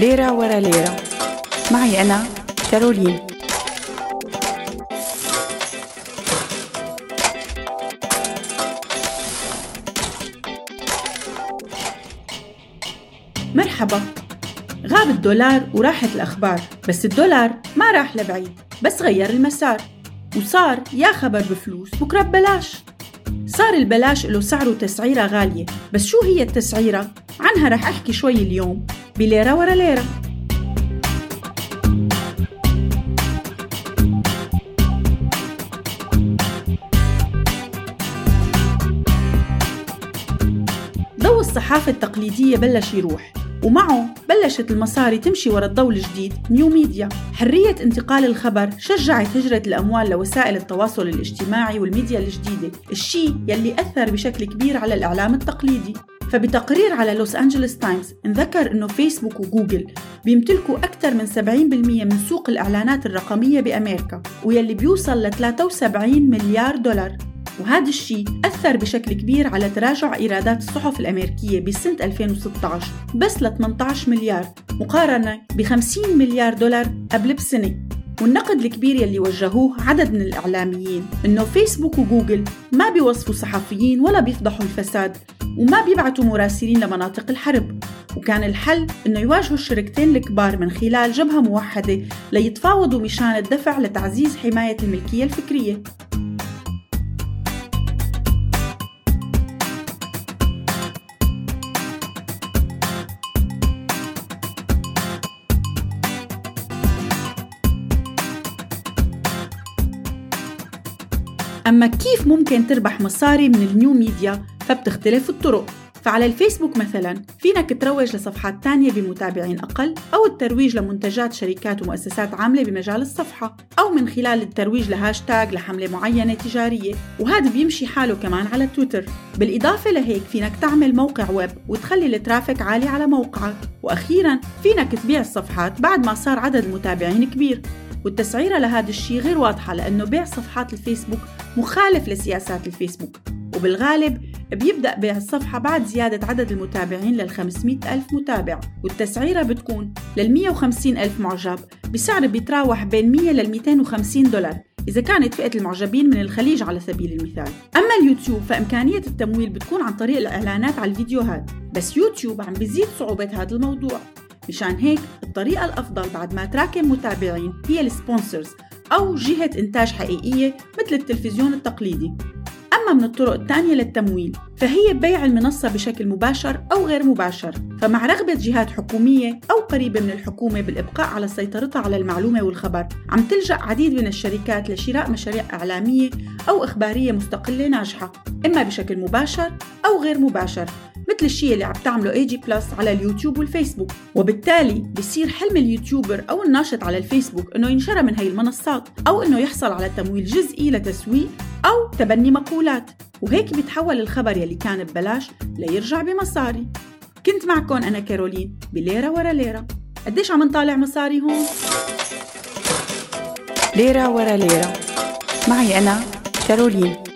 ليرة ورا ليرة. معي أنا كارولين. مرحبا. غاب الدولار وراحت الأخبار، بس الدولار ما راح لبعيد، بس غير المسار وصار يا خبر بفلوس بكره ببلاش. صار البلاش له سعر وتسعيرة غالية، بس شو هي التسعيرة؟ عنها رح أحكي شوي اليوم بليرة ورا ليرة. ضوء الصحافة التقليدية بلش يروح، ومعه بلشت المصاري تمشي ورا الضوء الجديد، نيو ميديا. حرية انتقال الخبر شجعت هجرة الأموال لوسائل التواصل الاجتماعي والميديا الجديدة، الشيء يلي أثر بشكل كبير على الإعلام التقليدي. فبتقرير على لوس أنجلس تايمز انذكر أنه فيسبوك وجوجل بيمتلكوا أكثر من 70% من سوق الإعلانات الرقمية بأمريكا، ويلي بيوصل ل 73 مليار دولار. وهذا الشيء أثر بشكل كبير على تراجع إيرادات الصحف الأمريكية بسنة 2016 بس ل 18 مليار مقارنة ب 50 مليار دولار قبل بسنة. والنقد الكبير يلي وجهوه عدد من الإعلاميين إنه فيسبوك وجوجل ما بيوصفوا صحفيين ولا بيفضحوا الفساد وما بيبعتوا مراسلين لمناطق الحرب، وكان الحل إنه يواجهوا الشركتين الكبار من خلال جبهة موحدة ليتفاوضوا مشان الدفع لتعزيز حماية الملكية الفكرية. أما كيف ممكن تربح مصاري من النيو ميديا؟ فبتختلف الطرق. فعلى الفيسبوك مثلاً فينك تروج لصفحات تانية بمتابعين أقل، أو الترويج لمنتجات شركات ومؤسسات عاملة بمجال الصفحة، أو من خلال الترويج لهاشتاج لحملة معينة تجارية، وهذا بيمشي حاله كمان على تويتر. بالإضافة لهيك فينك تعمل موقع ويب وتخلي الترافيك عالي على موقعك، وأخيراً فينك تبيع الصفحات بعد ما صار عدد المتابعين كبير. والتسعيرة لهذا الشيء غير واضحة، لأنه بيع صفحات الفيسبوك مخالف لسياسات الفيسبوك، وبالغالب بيبدأ بيع الصفحة بعد زيادة عدد المتابعين لل 500 ألف متابع، والتسعيرة بتكون لل 150 ألف معجب بسعر بيتراوح بين 100 لل 250 دولار إذا كانت فئة المعجبين من الخليج على سبيل المثال. أما اليوتيوب فإمكانية التمويل بتكون عن طريق الإعلانات على الفيديوهات، بس يوتيوب عم بيزيد صعوبة هذا الموضوع. مشان هيك الطريقة الأفضل بعد ما تراكم متابعين هي السبونسرز أو جهة إنتاج حقيقية مثل التلفزيون التقليدي. أما من الطرق الثانية للتمويل فهي بيع المنصة بشكل مباشر أو غير مباشر، فمع رغبة جهات حكومية أو قريبة من الحكومة بالإبقاء على سيطرتها على المعلومة والخبر، عم تلجأ عديد من الشركات لشراء مشاريع إعلامية أو إخبارية مستقلة ناجحة، إما بشكل مباشر أو غير مباشر، مثل الشيء اللي عم تعمله AJ+ على اليوتيوب والفيسبوك. وبالتالي بيصير حلم اليوتيوبر أو الناشط على الفيسبوك إنه ينشر من هاي المنصات، أو إنه يحصل على تمويل جزئي لتسويق أو تبني مقولات، وهيك بيتحول الخبر يلي كان ببلاش ليرجع بمصاري. كنت معكم أنا كارولين بليرة ورا ليرة. قديش عم نطالع مصاري هون؟ ليرة ورا ليرة. معي أنا كارولين.